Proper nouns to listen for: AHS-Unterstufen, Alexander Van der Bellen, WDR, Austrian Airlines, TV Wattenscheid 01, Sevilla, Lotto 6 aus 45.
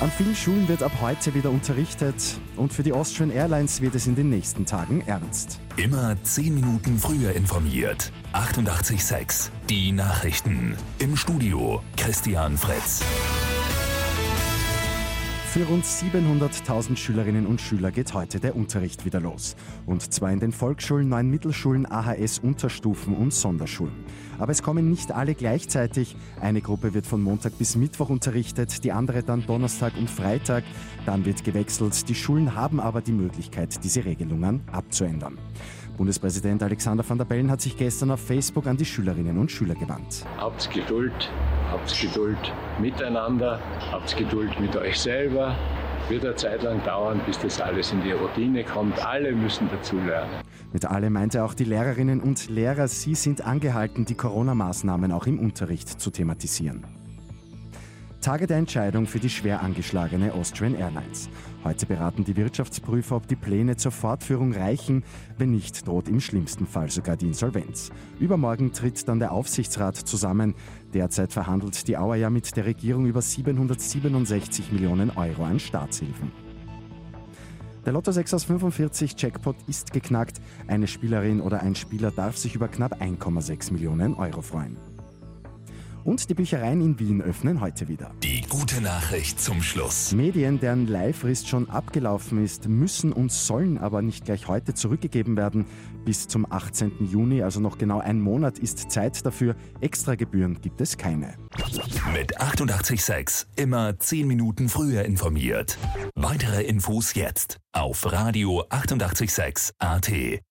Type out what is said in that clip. An vielen Schulen wird ab heute wieder unterrichtet und für die Austrian Airlines wird es in den nächsten Tagen ernst. Immer 10 Minuten früher informiert. 88.6 Die Nachrichten. Im Studio Christian Fritz. Für rund 700.000 Schülerinnen und Schüler geht heute der Unterricht wieder los. Und zwar in den Volksschulen, 9 Mittelschulen, AHS-Unterstufen und Sonderschulen. Aber es kommen nicht alle gleichzeitig. Eine Gruppe wird von Montag bis Mittwoch unterrichtet, die andere dann Donnerstag und Freitag. Dann wird gewechselt. Die Schulen haben aber die Möglichkeit, diese Regelungen abzuändern. Bundespräsident Alexander Van der Bellen hat sich gestern auf Facebook an die Schülerinnen und Schüler gewandt. Habt Geduld miteinander, habt Geduld mit euch selber. Wird eine Zeit lang dauern, bis das alles in die Routine kommt. Alle müssen dazulernen. Mit alle meinte auch die Lehrerinnen und Lehrer, sie sind angehalten, die Corona-Maßnahmen auch im Unterricht zu thematisieren. Tage der Entscheidung für die schwer angeschlagene Austrian Airlines. Heute beraten die Wirtschaftsprüfer, ob die Pläne zur Fortführung reichen. Wenn nicht, droht im schlimmsten Fall sogar die Insolvenz. Übermorgen tritt dann der Aufsichtsrat zusammen. Derzeit verhandelt die Auer ja mit der Regierung über 767 Millionen Euro an Staatshilfen. Der Lotto 6 aus 45 Jackpot ist geknackt. Eine Spielerin oder ein Spieler darf sich über knapp 1,6 Millionen Euro freuen. Und die Büchereien in Wien öffnen heute wieder. Die gute Nachricht zum Schluss. Medien, deren Leihfrist schon abgelaufen ist, müssen und sollen aber nicht gleich heute zurückgegeben werden. Bis zum 18. Juni, also noch genau ein Monat, ist Zeit dafür. Extragebühren gibt es keine. Mit 88.6 immer 10 Minuten früher informiert. Weitere Infos jetzt auf Radio 88.6 AT.